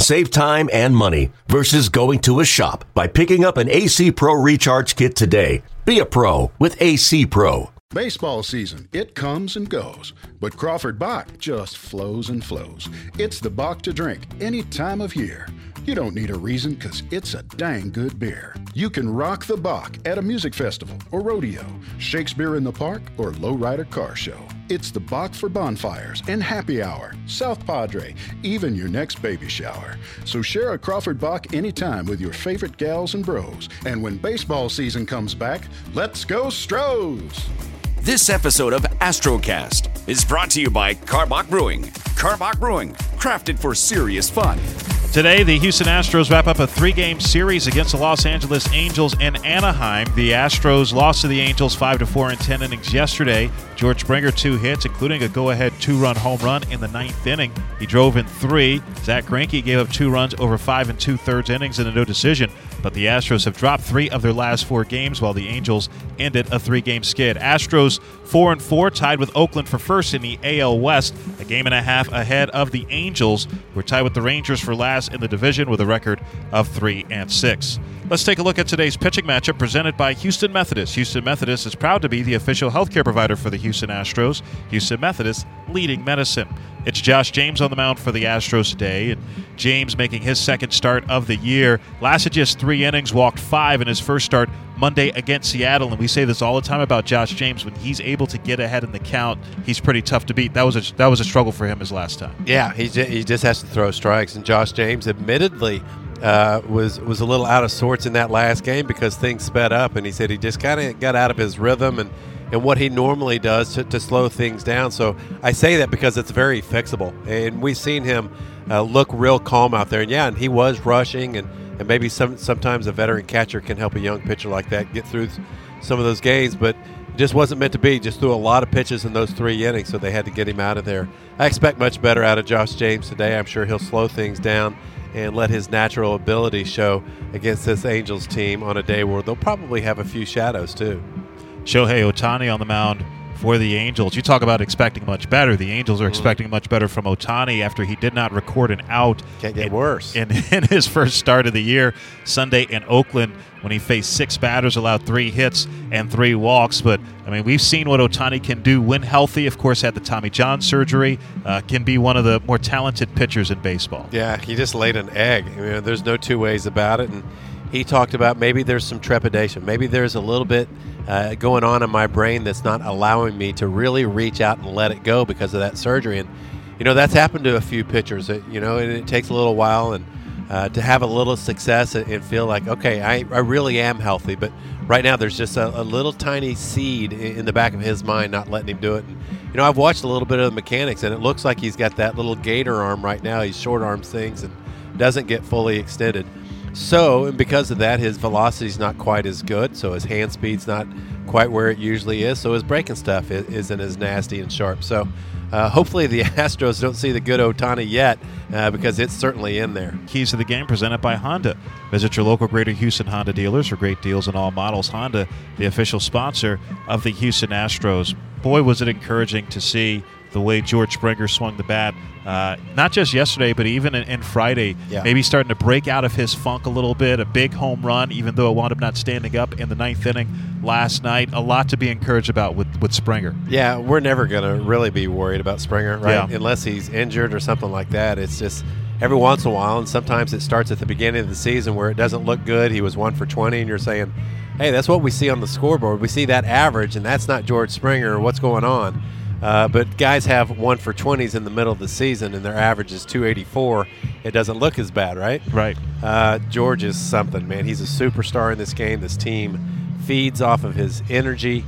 Save time and money versus going to a shop by picking up an AC Pro Recharge Kit today. Be a pro with AC Pro. Baseball season, it comes and goes, but Crawford Bock just flows and flows. It's the Bock to drink any time of year. You don't need a reason, because it's a dang good beer. You can rock the Bock at a music festival or rodeo, Shakespeare in the Park, or lowrider car show. It's the Bock for bonfires and happy hour, South Padre, even your next baby shower. So share a Crawford Bock anytime with your favorite gals and bros. And when baseball season comes back, let's go Stros! This episode of Astrocast is brought to you by Karbach Brewing. Karbach Brewing, crafted for serious fun. Today, the Houston Astros wrap up a three-game series against the Los Angeles Angels in Anaheim. The Astros lost to the Angels 5-4 in 10 innings yesterday. George Springer, 2 hits, including a go-ahead 2-run home run in the 9th inning. He drove in 3. Zach Greinke gave up 2 runs over 5 2/3 innings in a no decision. But the Astros have dropped 3 of their last 4 games, while the Angels ended a 3-game skid. Astros 4-4, tied with Oakland for first in the AL West, a game and a half ahead of the Angels. We're tied with the Rangers for last in the division with a record of 3-6. Let's take a look at today's pitching matchup presented by Houston Methodist. Houston Methodist is proud to be the official healthcare provider for the Houston Astros. Houston Methodist, leading medicine. It's Josh James on the mound for the Astros today, and James making his second start of the year. Lasted just 3 innings, walked 5 in his first start Monday against Seattle, and we say this all the time about Josh James. When he's able to get ahead in the count, he's pretty tough to beat. That was a struggle for him his last time. Yeah, he just has to throw strikes, and Josh James admittedly was a little out of sorts in that last game because things sped up, and he said he just kind of got out of his rhythm and what he normally does to slow things down. So I say that because it's very fixable. And we've seen him look real calm out there. And, yeah, and he was rushing. And maybe sometimes a veteran catcher can help a young pitcher like that get through some of those games. But it just wasn't meant to be. Just threw a lot of pitches in those 3 innings, so they had to get him out of there. I expect much better out of Josh James today. I'm sure he'll slow things down and let his natural ability show against this Angels team on a day where they'll probably have a few shadows too. Shohei Ohtani on the mound for the Angels. You talk about expecting much better. The Angels are expecting much better from Ohtani after he did not record an out. Can't get worse. In his first start of the year, Sunday in Oakland, when he faced 6 batters, allowed 3 hits and 3 walks. But, I mean, we've seen what Ohtani can do when healthy. Of course, had the Tommy John surgery. Can be one of the more talented pitchers in baseball. Yeah, he just laid an egg. I mean, there's no two ways about it. And he talked about maybe there's some trepidation. Maybe there's a little bit going on in my brain that's not allowing me to really reach out and let it go because of that surgery. And, you know, that's happened to a few pitchers, and it takes a little while and to have a little success and feel like, okay, I really am healthy. But right now there's just a little tiny seed in the back of his mind not letting him do it. And, you know, I've watched a little bit of the mechanics, and it looks like he's got that little gator arm right now. He short arms things and doesn't get fully extended. So, and because of that, his velocity is not quite as good, so his hand speed's not quite where it usually is, so his breaking stuff isn't as nasty and sharp. So, hopefully the Astros don't see the good Ohtani yet because it's certainly in there. Keys to the game presented by Honda. Visit your local Greater Houston Honda dealers for great deals on all models. Honda, the official sponsor of the Houston Astros. Boy, was it encouraging to see the way George Springer swung the bat, not just yesterday, but even in Friday, maybe starting to break out of his funk a little bit. A big home run, even though it wound up not standing up in the 9th inning last night. A lot to be encouraged about with Springer. Yeah, we're never going to really be worried about Springer, right? Yeah. Unless he's injured or something like that. It's just every once in a while, and sometimes it starts at the beginning of the season where it doesn't look good. He was 1 for 20, and you're saying, hey, that's what we see on the scoreboard. We see that average, and that's not George Springer. What's going on? But guys have 1 for 20s in the middle of the season, and their average is 284. It doesn't look as bad, right? Right. George is something, man. He's a superstar in this game. This team feeds off of his energy.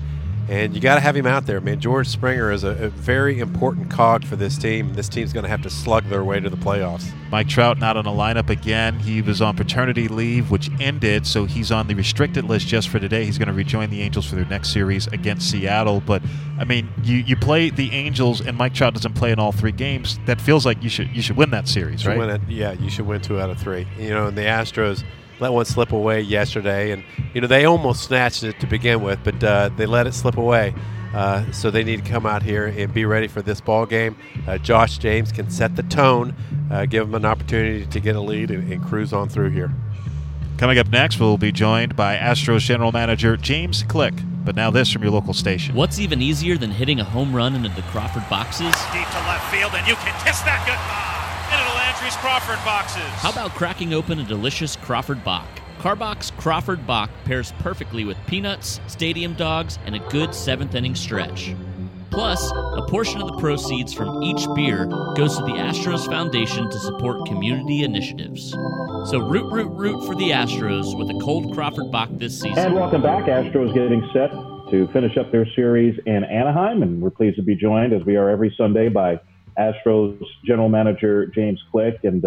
And you got to have him out there, man. George Springer is a very important cog for this team. This team's going to have to slug their way to the playoffs. Mike Trout not on the lineup again. He was on paternity leave, which ended, so he's on the restricted list just for today. He's going to rejoin the Angels for their next series against Seattle. But, I mean, you play the Angels and Mike Trout doesn't play in all three games. That feels like you should win that series, right? You should win 2 out of 3. You know, and the Astros let one slip away yesterday, and you know they almost snatched it to begin with, but they let it slip away. So they need to come out here and be ready for this ball game. Josh James can set the tone, give them an opportunity to get a lead and cruise on through here. Coming up next, we'll be joined by Astros general manager James Click. But now this from your local station. What's even easier than hitting a home run into the Crawford boxes? Deep to left field, and you can kiss that goodbye. Crawford boxes. How about cracking open a delicious Crawford Bock? Karbach's Crawford Bock pairs perfectly with peanuts, stadium dogs, and a good 7th-inning stretch. Plus, a portion of the proceeds from each beer goes to the Astros Foundation to support community initiatives. So root for the Astros with a cold Crawford Bock this season. And welcome back. Astros getting set to finish up their series in Anaheim, and we're pleased to be joined, as we are every Sunday, by Astros general manager James Click. And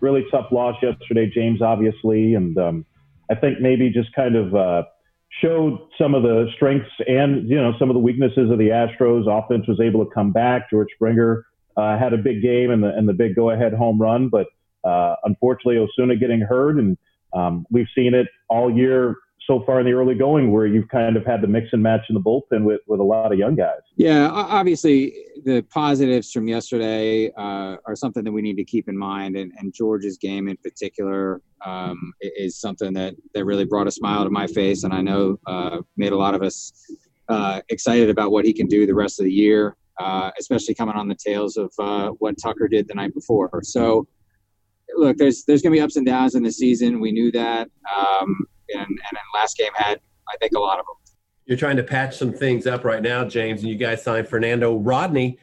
really tough loss yesterday, James, obviously, and I think maybe just kind of showed some of the strengths and, you know, some of the weaknesses of the Astros. Offense was able to come back. George Springer had a big game and the big go-ahead home run, but unfortunately Osuna getting hurt, and we've seen it all year so far in the early going, where you've kind of had to mix and match in the bullpen with a lot of young guys. Yeah, obviously the positives from yesterday are something that we need to keep in mind. And George's game in particular is something that really brought a smile to my face. And I know made a lot of us excited about what he can do the rest of the year, especially coming on the tails of what Tucker did the night before. So look, there's going to be ups and downs in the season. We knew that. And last game had, I think, a lot of them. You're trying to patch some things up right now, James, and you guys signed Fernando Rodney,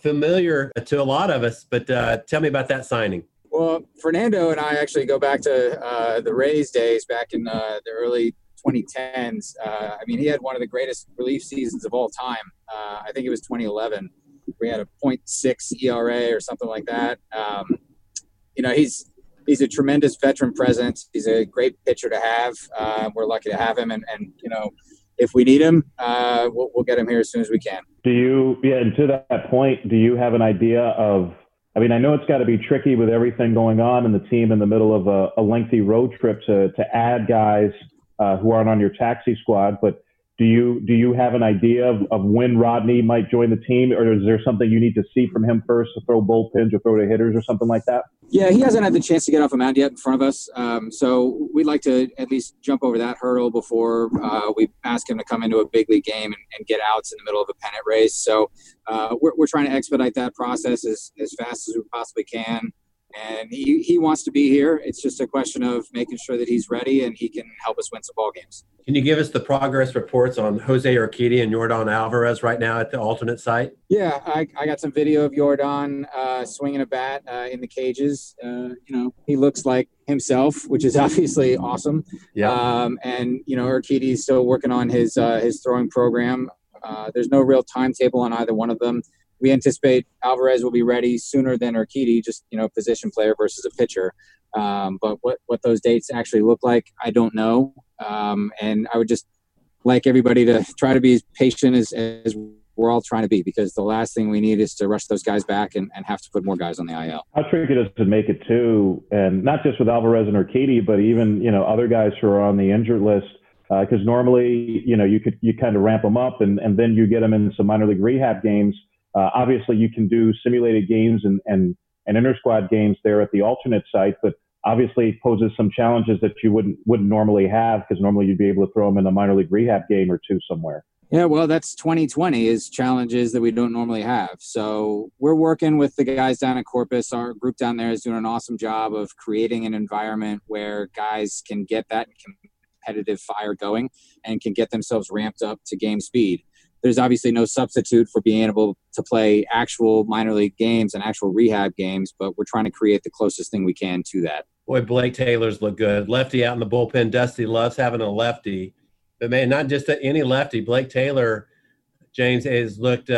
familiar to a lot of us, but tell me about that signing. Well, Fernando and I actually go back to the Rays days back in the early 2010s. I mean, he had one of the greatest relief seasons of all time. I think it was 2011. We had a 0.6 ERA or something like that. You know, He's a tremendous veteran presence. He's a great pitcher to have. We're lucky to have him. And you know, if we need him, we'll get him here as soon as we can. And to that point, do you have an idea of, I mean, I know it's got to be tricky with everything going on and the team in the middle of a lengthy road trip to add guys who aren't on your taxi squad, but do you have an idea of when Rodney might join the team, or is there something you need to see from him first to throw bullpens or throw to hitters or something like that? Yeah, he hasn't had the chance to get off the mound yet in front of us, so we'd like to at least jump over that hurdle before we ask him to come into a big league game and get outs in the middle of a pennant race. So we're trying to expedite that process as fast as we possibly can. And he wants to be here. It's just a question of making sure that he's ready and he can help us win some ball games. Can you give us the progress reports on Jose Urquidy and Jordan Alvarez right now at the alternate site? Yeah, I got some video of Jordan swinging a bat in the cages. You know, he looks like himself, which is obviously awesome. Yeah. And, you know, Urquidy's still working on his throwing program. There's no real timetable on either one of them. We anticipate Alvarez will be ready sooner than Urquidy, just, you know, position player versus a pitcher. But what those dates actually look like, I don't know. And I would just like everybody to try to be as patient as we're all trying to be, because the last thing we need is to rush those guys back and have to put more guys on the IL. How tricky does it make it, too? And not just with Alvarez and Urquidy, but even, you know, other guys who are on the injured list. Because normally, you know, you kind of ramp them up and then you get them in some minor league rehab games. Obviously, you can do simulated games and inter-squad games there at the alternate site, but obviously it poses some challenges that you wouldn't normally have, because normally you'd be able to throw them in a minor league rehab game or two somewhere. Yeah, well, that's 2020 is challenges that we don't normally have. So we're working with the guys down at Corpus. Our group down there is doing an awesome job of creating an environment where guys can get that competitive fire going and can get themselves ramped up to game speed. There's obviously no substitute for being able to play actual minor league games and actual rehab games, but we're trying to create the closest thing we can to that. Boy, Blake Taylor's looked good. Lefty out in the bullpen. Dusty loves having a lefty. But, man, not just any lefty. Blake Taylor, James, has looked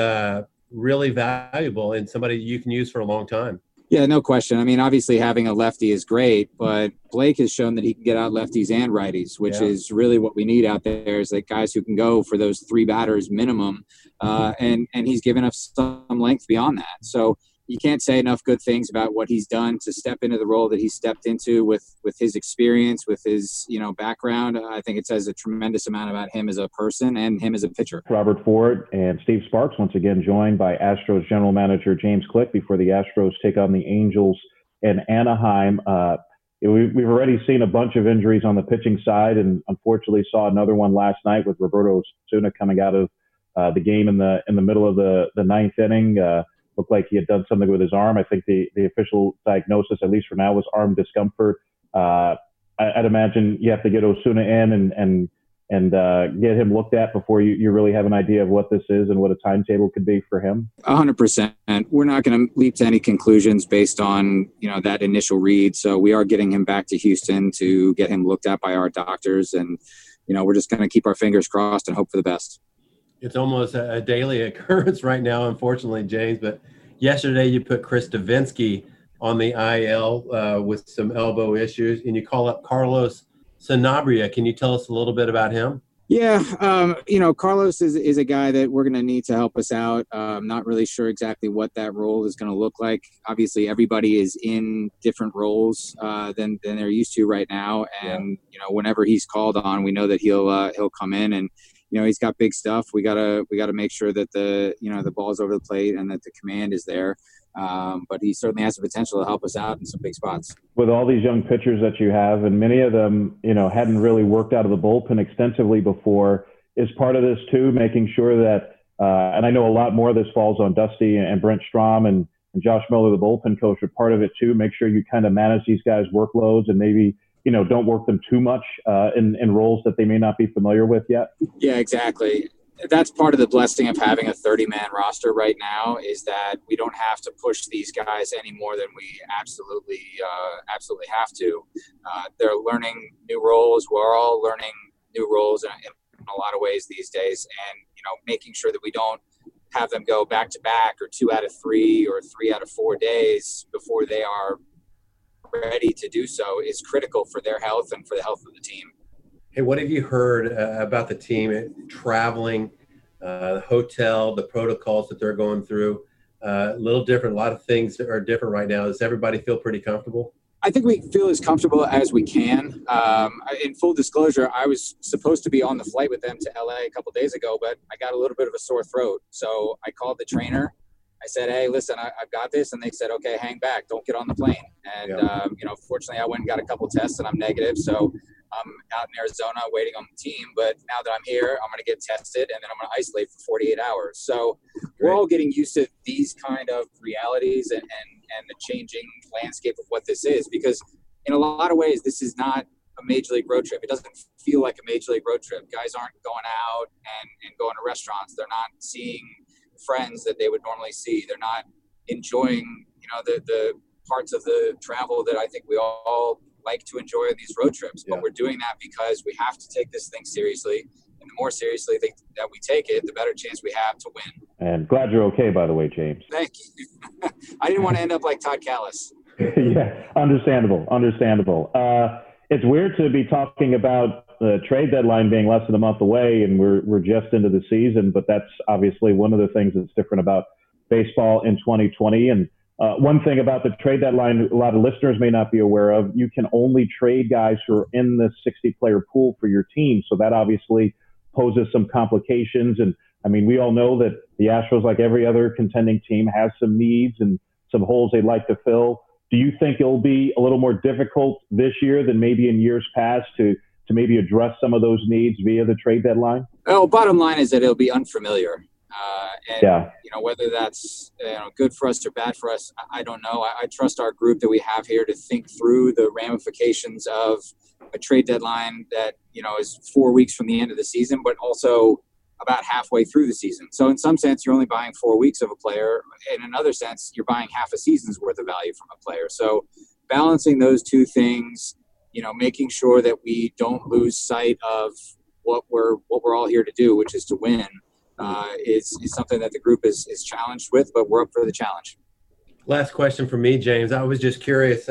really valuable and somebody you can use for a long time. Yeah, no question. I mean, obviously having a lefty is great, but Blake has shown that he can get out lefties and righties, which is really what we need out there, is that guys who can go for those three batters minimum, and he's given up some length beyond that. So you can't say enough good things about what he's done to step into the role that he stepped into with his experience, with his, you know, background. I think it says a tremendous amount about him as a person and him as a pitcher. Robert Ford and Steve Sparks once again joined by Astros general manager James Click before the Astros take on the Angels in Anaheim. We've already seen a bunch of injuries on the pitching side, and unfortunately saw another one last night with Roberto Suárez coming out of the game in the middle of the ninth inning. Looked like he had done something with his arm. I think the official diagnosis, at least for now, was arm discomfort. I'd imagine you have to get Osuna in and get him looked at before you really have an idea of what this is and what a timetable could be for him. 100%. We're not going to leap to any conclusions based on, you know, that initial read. So we are getting him back to Houston to get him looked at by our doctors. And, you know, we're just going to keep our fingers crossed and hope for the best. It's almost a daily occurrence right now, unfortunately, James. But yesterday you put Chris Devenski on the IL with some elbow issues, and you call up Carlos Sanabria. Can you tell us a little bit about him? Yeah, you know, Carlos is a guy that we're going to need to help us out. I'm not really sure exactly what that role is going to look like. Obviously, everybody is in different roles than they're used to right now. And, you know, whenever he's called on, we know that he'll come in and, you know, he's got big stuff. We gotta make sure that the ball's over the plate and that the command is there. But he certainly has the potential to help us out in some big spots. With all these young pitchers that you have, and many of them, you know, hadn't really worked out of the bullpen extensively before, is part of this too making sure that and I know a lot more of this falls on Dusty and Brent Strom and Josh Miller, the bullpen coach, are part of it too. Make sure you kind of manage these guys' workloads and maybe, you know, don't work them too much in roles that they may not be familiar with yet. Yeah, exactly. That's part of the blessing of having a 30-man roster right now, is that we don't have to push these guys any more than we absolutely have to. They're learning new roles. We're all learning new roles in a lot of ways these days. And, you know, making sure that we don't have them go back-to-back or 2 out of 3 or 3 out of 4 days before they are ready to do so is critical for their health and for the health of the team. Hey, what have you heard about the team traveling, the hotel, the protocols that they're going through? A little different, a lot of things that are different right now. Does everybody feel pretty comfortable? I think we feel as comfortable as we can. In full disclosure, I was supposed to be on the flight with them to LA a couple days ago, but I got a little bit of a sore throat. So I called the trainer. I said, hey, listen, I've got this. And they said, okay, hang back. Don't get on the plane. And, you know, fortunately, I went and got a couple tests and I'm negative. So I'm out in Arizona waiting on the team. But now that I'm here, I'm going to get tested and then I'm going to isolate for 48 hours. So we're all getting used to these kind of realities and the changing landscape of what this is. Because in a lot of ways, this is not a major league road trip. It doesn't feel like a major league road trip. Guys aren't going out and going to restaurants. They're not seeing friends that they would normally see. They're not enjoying, you know, the parts of the travel that I think we all like to enjoy on these road trips. But we're doing that because we have to take this thing seriously, and the more seriously that we take it, the better chance we have to win. And glad you're okay, by the way, James. Thank you. I didn't want to end up like Todd Callis. Yeah, understandable. It's weird to be talking about the trade deadline being less than a month away, and we're just into the season, but that's obviously one of the things that's different about baseball in 2020. And one thing about the trade deadline a lot of listeners may not be aware of, you can only trade guys who are in the 60-player pool for your team. So that obviously poses some complications. And, I mean, we all know that the Astros, like every other contending team, have some needs and some holes they'd like to fill. Do you think it'll be a little more difficult this year than maybe in years past to maybe address some of those needs via the trade deadline? Well, bottom line is that it'll be unfamiliar. You know, whether that's good for us or bad for us, I don't know. I trust our group that we have here to think through the ramifications of a trade deadline that, you know, is 4 weeks from the end of the season, but also about halfway through the season. So in some sense, you're only buying 4 weeks of a player. In another sense, you're buying half a season's worth of value from a player. So balancing those two things, you know, making sure that we don't lose sight of what we're all here to do, which is to win, is something that the group is challenged with, but we're up for the challenge. Last question for me, James. I was just curious.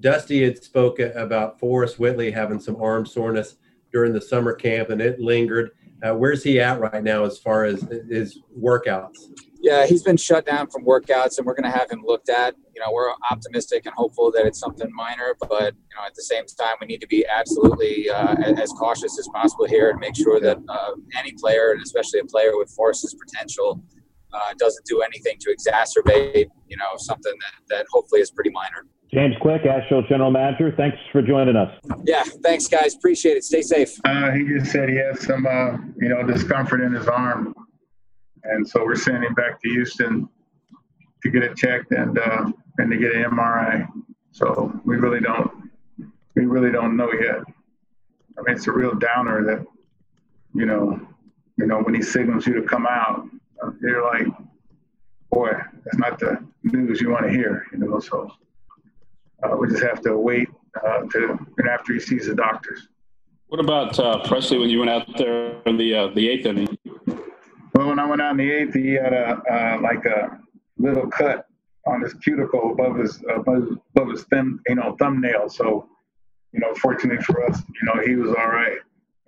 Dusty had spoken about Forrest Whitley having some arm soreness during the summer camp, and it lingered. Where's he at right now as far as his workouts? Yeah, he's been shut down from workouts, and we're going to have him looked at. You know, we're optimistic and hopeful that it's something minor, but, you know, at the same time, we need to be absolutely as cautious as possible here and make sure that any player, and especially a player with Forrest's potential, doesn't do anything to exacerbate, you know, something that hopefully is pretty minor. James Click, Astros General Manager, thanks for joining us. Yeah, thanks, guys. Appreciate it. Stay safe. He just said he has some, discomfort in his arm. And so we're sending him back to Houston to get it checked and to get an MRI. So we really don't know yet. I mean, it's a real downer that, you know, when he signals you to come out, you're like, boy, that's not the news you want to hear, you know, so. We just have to wait and after he sees the doctors. What about Presley when you went out there in the eighth inning? Well, when I went out in the eighth, he had a little cut on his cuticle above his thin, thumbnail. So, fortunately for us, he was all right,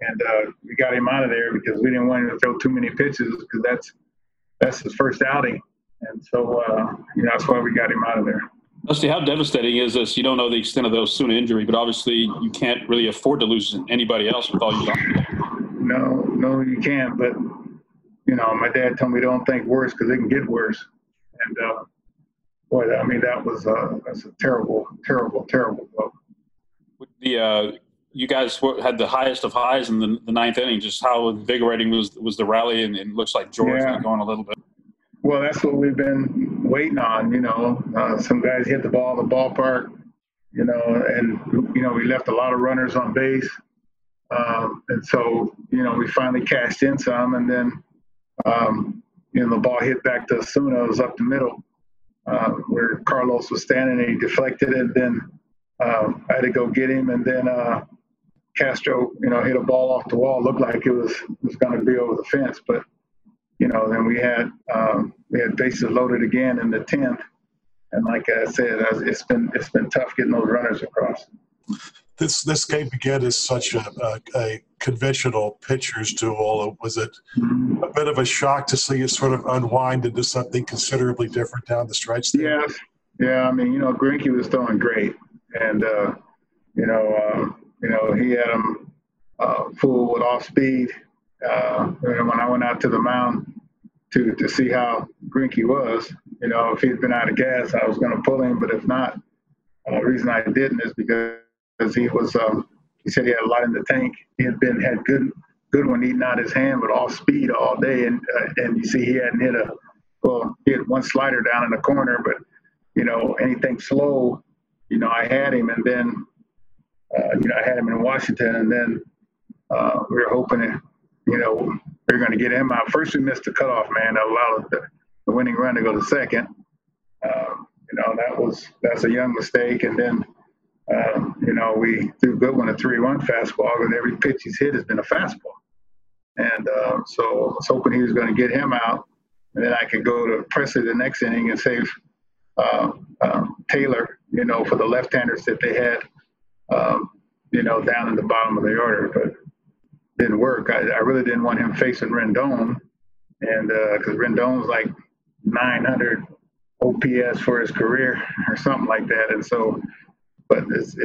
and we got him out of there because we didn't want him to throw too many pitches because that's his first outing, and so that's why we got him out of there. Dusty, how devastating is this? You don't know the extent of those soon injury, but obviously you can't really afford to lose anybody else with all you got. No, you can't. But, my dad told me don't think worse because it can get worse. And, that's a terrible, terrible, terrible blow. You guys had the highest of highs in the ninth inning. Just how invigorating was the rally? And it looks like George got going a little bit. Well, that's what we've been waiting on, Some guys hit the ball in the ballpark, and we left a lot of runners on base. And so, we finally cashed in some, and then, the ball hit back to Osuna. It was up the middle where Carlos was standing, and he deflected it. And then I had to go get him, and then Castro, hit a ball off the wall. Looked like it was going to be over the fence, but then we had bases loaded again in the 10th, and like I said, it's been tough getting those runners across. This game again is such a conventional pitcher's duel. Was it a bit of a shock to see it sort of unwind into something considerably different down the stretch there? Yes, yeah. I mean, Greinke was throwing great, and he had him full with off speed. And when I went out to the mound to see how Greinke was, if he'd been out of gas, I was going to pull him. But if not, the reason I didn't is because he was. He said he had a lot in the tank. He had good one eating out his hand with all speed all day, and you see he hadn't hit he had one slider down in the corner, but anything slow, I had him, and then I had him in Washington, and then we were hoping it. We're going to get him out. First, we missed the cutoff, man. That allowed the winning run to go to second. That's a young mistake. And then, we threw Goodwin a 3-1 fastball, and every pitch he's hit has been a fastball. And so I was hoping he was going to get him out, and then I could go to Presley the next inning and save Taylor, for the left-handers that they had, down in the bottom of the order. But didn't work. I really didn't want him facing Rendon, and because Rendon's like 900 OPS for his career or something like that, and so, but it's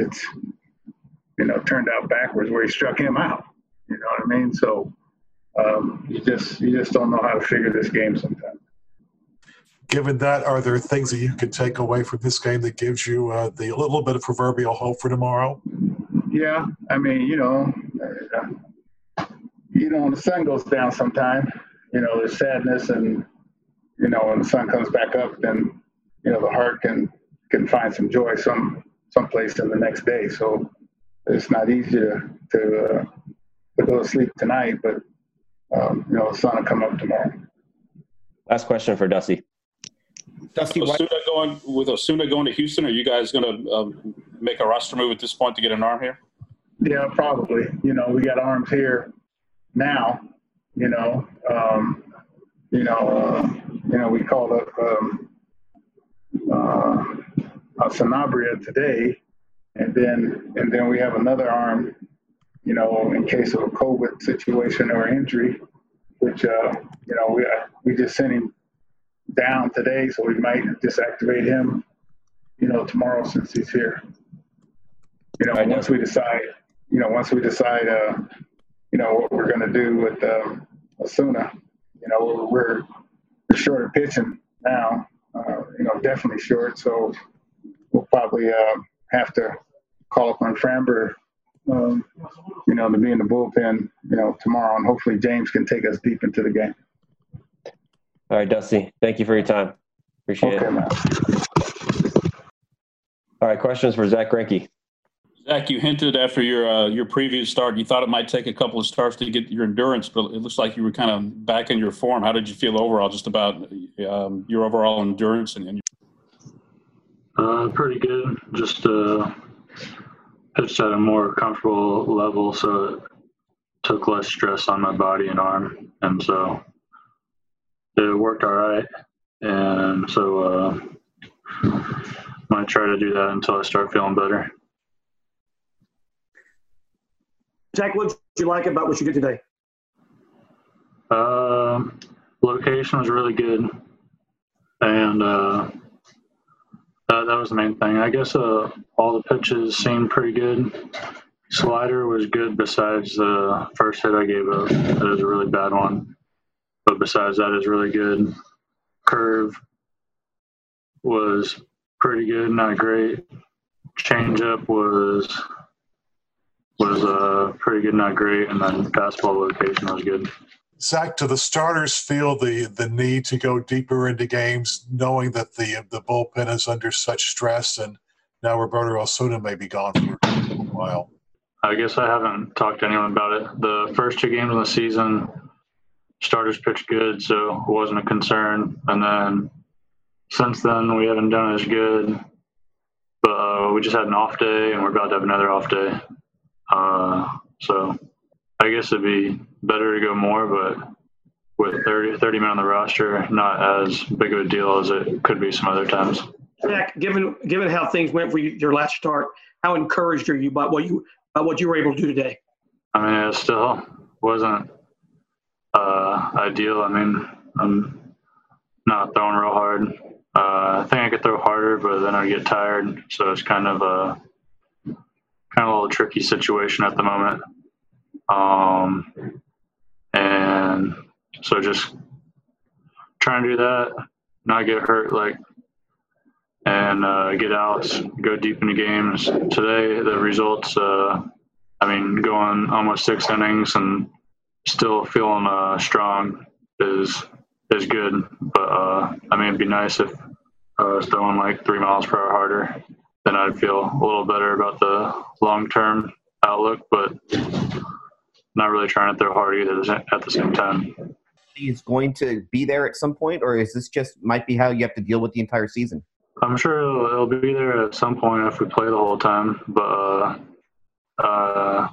turned out backwards where he struck him out. You know what I mean? So you just don't know how to figure this game sometimes. Given that, are there things that you can take away from this game that gives you the little bit of proverbial hope for tomorrow? Yeah, I mean, when the sun goes down sometime, there's sadness, and, when the sun comes back up, then, the heart can find some joy someplace in the next day. So it's not easy to go to sleep tonight, but, the sun will come up tomorrow. Last question for Dusty. Dusty, with Osuna going to Houston, are you guys going to make a roster move at this point to get an arm here? Yeah, probably. We got arms here. now, we called up Sanabria today, and then we have another arm, in case of a COVID situation or injury, which we just sent him down today, so we might just activate him, tomorrow since he's here. Once we decide, what we're going to do with Osuna, we're short of pitching now, definitely short. So we'll probably have to call upon Framber, to be in the bullpen, tomorrow. And hopefully James can take us deep into the game. All right, Dusty, thank you for your time. Appreciate it. Man. All right, questions for Zach Greinke. Zach, you hinted after your previous start, you thought it might take a couple of starts to get your endurance, but it looks like you were kind of back in your form. How did you feel overall, just about your overall endurance? Pretty good. Just pitched at a more comfortable level, so it took less stress on my body and arm, and so it worked all right. And so I try to do that until I start feeling better. Jack, what did you like about what you did today? Location was really good, and that was the main thing. I guess all the pitches seemed pretty good. Slider was good besides the first hit I gave up. That was a really bad one. But besides that, it was really good. Curve was pretty good, not great. Changeup was pretty good, not great, and then fastball location was good. Zach, do the starters feel the need to go deeper into games, knowing that the bullpen is under such stress, and now Roberto Osuna may be gone for a while? I guess I haven't talked to anyone about it. The first two games of the season, starters pitched good, so it wasn't a concern. And then since then, we haven't done as good. But we just had an off day, and we're about to have another off day. So I guess it'd be better to go more, but with 30 men on the roster, not as big of a deal as it could be some other times. Jack, given how things went for you, your last start, how encouraged are you by what you were able to do today? I mean, it still wasn't ideal. I mean, I'm not throwing real hard. I think I could throw harder, but then I get tired, so it's kind of a little tricky situation at the moment. And so just trying to do that, not get hurt, and get outs, go deep into games. Today, the results, going almost 6 innings and still feeling strong is good. But, it'd be nice if I was throwing 3 miles per hour harder. Then I'd feel a little better about the long-term outlook, but not really trying to throw hard either at the same time. He's going to be there at some point, or is this just might be how you have to deal with the entire season? I'm sure it'll be there at some point if we play the whole time, but I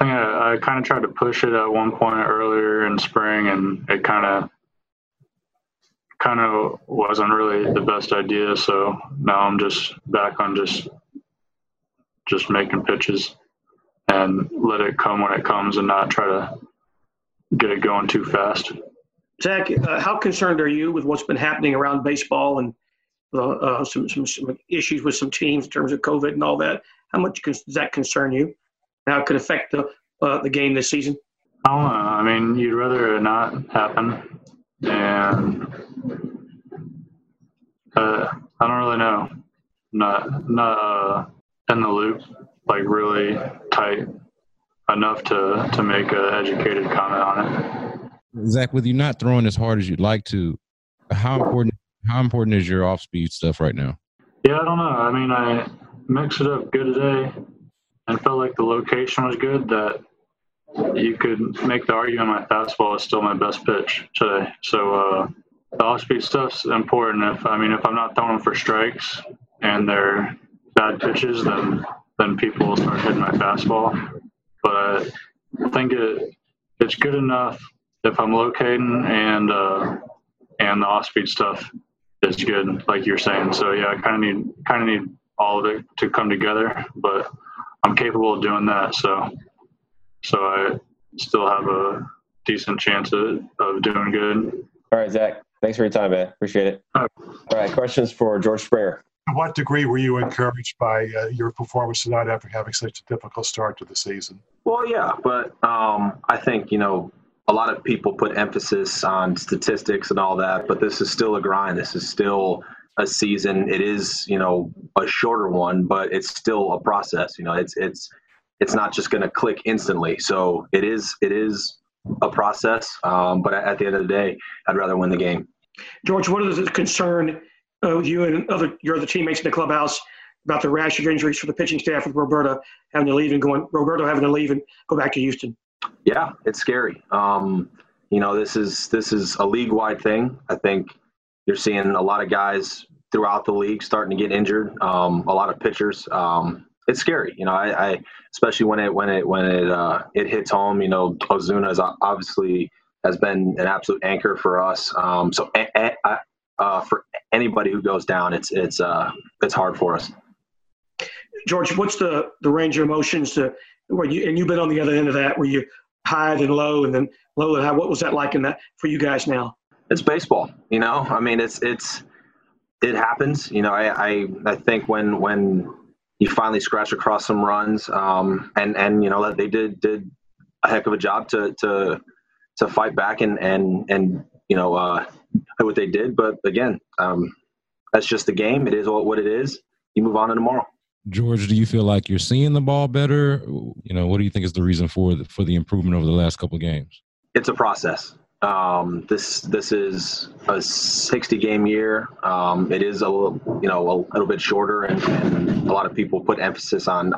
think I kind of tried to push it at one point earlier in spring, and it kind of wasn't really the best idea, so now I'm just back on just making pitches and let it come when it comes and not try to get it going too fast. Zach, how concerned are you with what's been happening around baseball and some issues with some teams in terms of COVID and all that? How much does that concern you? How it could affect the game this season? I don't know. I mean, you'd rather it not happen. And I don't really know. Not in the loop, really tight enough to make an educated comment on it. Zach, with you not throwing as hard as you'd like to, how important is your off-speed stuff right now? Yeah, I don't know. I mean, I mixed it up good today and felt like the location was good, that you could make the argument my fastball is still my best pitch today. So the off-speed stuff's important. If I'm not throwing for strikes and they're bad pitches, then people will start hitting my fastball. But I think it it's good enough if I'm locating, and the off-speed stuff is good, like you're saying. So yeah, I kind of need all of it to come together, but I'm capable of doing that. So I still have a decent chance of doing good. All right, Zach. Thanks for your time, man. Appreciate it. All right, questions for George Springer. To what degree were you encouraged by your performance tonight after having such a difficult start to the season? Well, yeah, but I think, a lot of people put emphasis on statistics and all that, but this is still a grind. This is still a season. It is, a shorter one, but it's still a process. It's not just going to click instantly. So it is a process. But at the end of the day, I'd rather win the game. George, what is the concern with you and your other teammates in the clubhouse about the rash of injuries for the pitching staff with Roberto having to leave and go back to Houston? Yeah, it's scary. This is a league-wide thing. I think you're seeing a lot of guys throughout the league starting to get injured. A lot of pitchers. It's scary. I especially when it hits home. Ozuna is obviously has been an absolute anchor for us. So for anybody who goes down, it's hard for us. George, what's the range of emotions you've been on the other end of that, where you high and low and then low and high? What was that like in that for you guys now? It's baseball, it happens. I think when you finally scratch across some runs, and that they did a heck of a job to fight back and what they did. But again, that's just the game. It is what it is. You move on to tomorrow. George, do you feel like you're seeing the ball better? What do you think is the reason for the improvement over the last couple of games? It's a process. This is a 60-game year. It is a little bit shorter, and a lot of people put emphasis on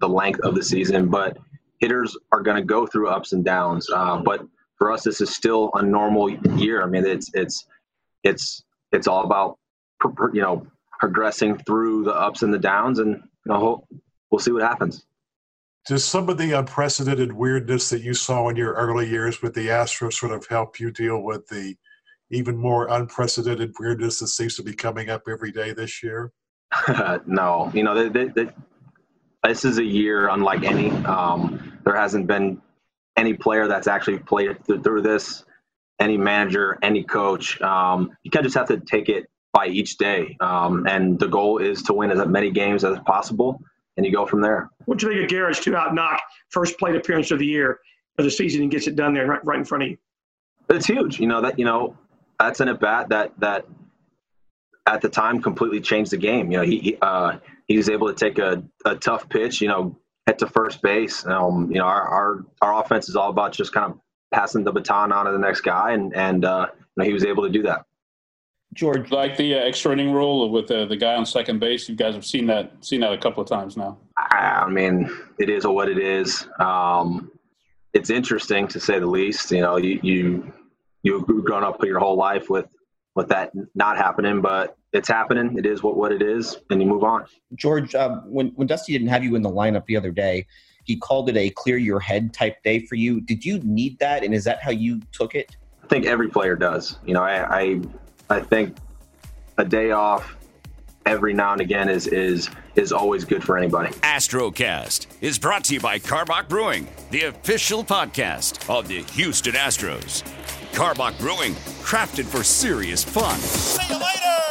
the length of the season. But hitters are going to go through ups and downs. But for us, this is still a normal year. I mean, it's all about progressing through the ups and the downs, and we'll see what happens. Does some of the unprecedented weirdness that you saw in your early years with the Astros sort of help you deal with the even more unprecedented weirdness that seems to be coming up every day this year? No. This is a year unlike any. There hasn't been any player that's actually played through this, any manager, any coach. You kind of just have to take it by each day. And the goal is to win as many games as possible, and you go from there. What do you think of Garrett's 2-out knock, first plate appearance of the year, of the season, and gets it done there right in front of you? It's huge. That's an at-bat that at the time completely changed the game. He was able to take a tough pitch, head to first base. Our offense is all about just kind of passing the baton on to the next guy, and he was able to do that. George, like the extra inning rule with the guy on second base, you guys have seen that a couple of times now. I mean, it is what it is. It's interesting to say the least. You've grown up your whole life with that not happening, but it's happening. It is what it is, and you move on. George, when Dusty didn't have you in the lineup the other day, he called it a clear your head type day for you. Did you need that, and is that how you took it? I think every player does. I think a day off every now and again is always good for anybody. Astrocast is brought to you by Karbach Brewing, the official podcast of the Houston Astros. Karbach Brewing, crafted for serious fun. See you later!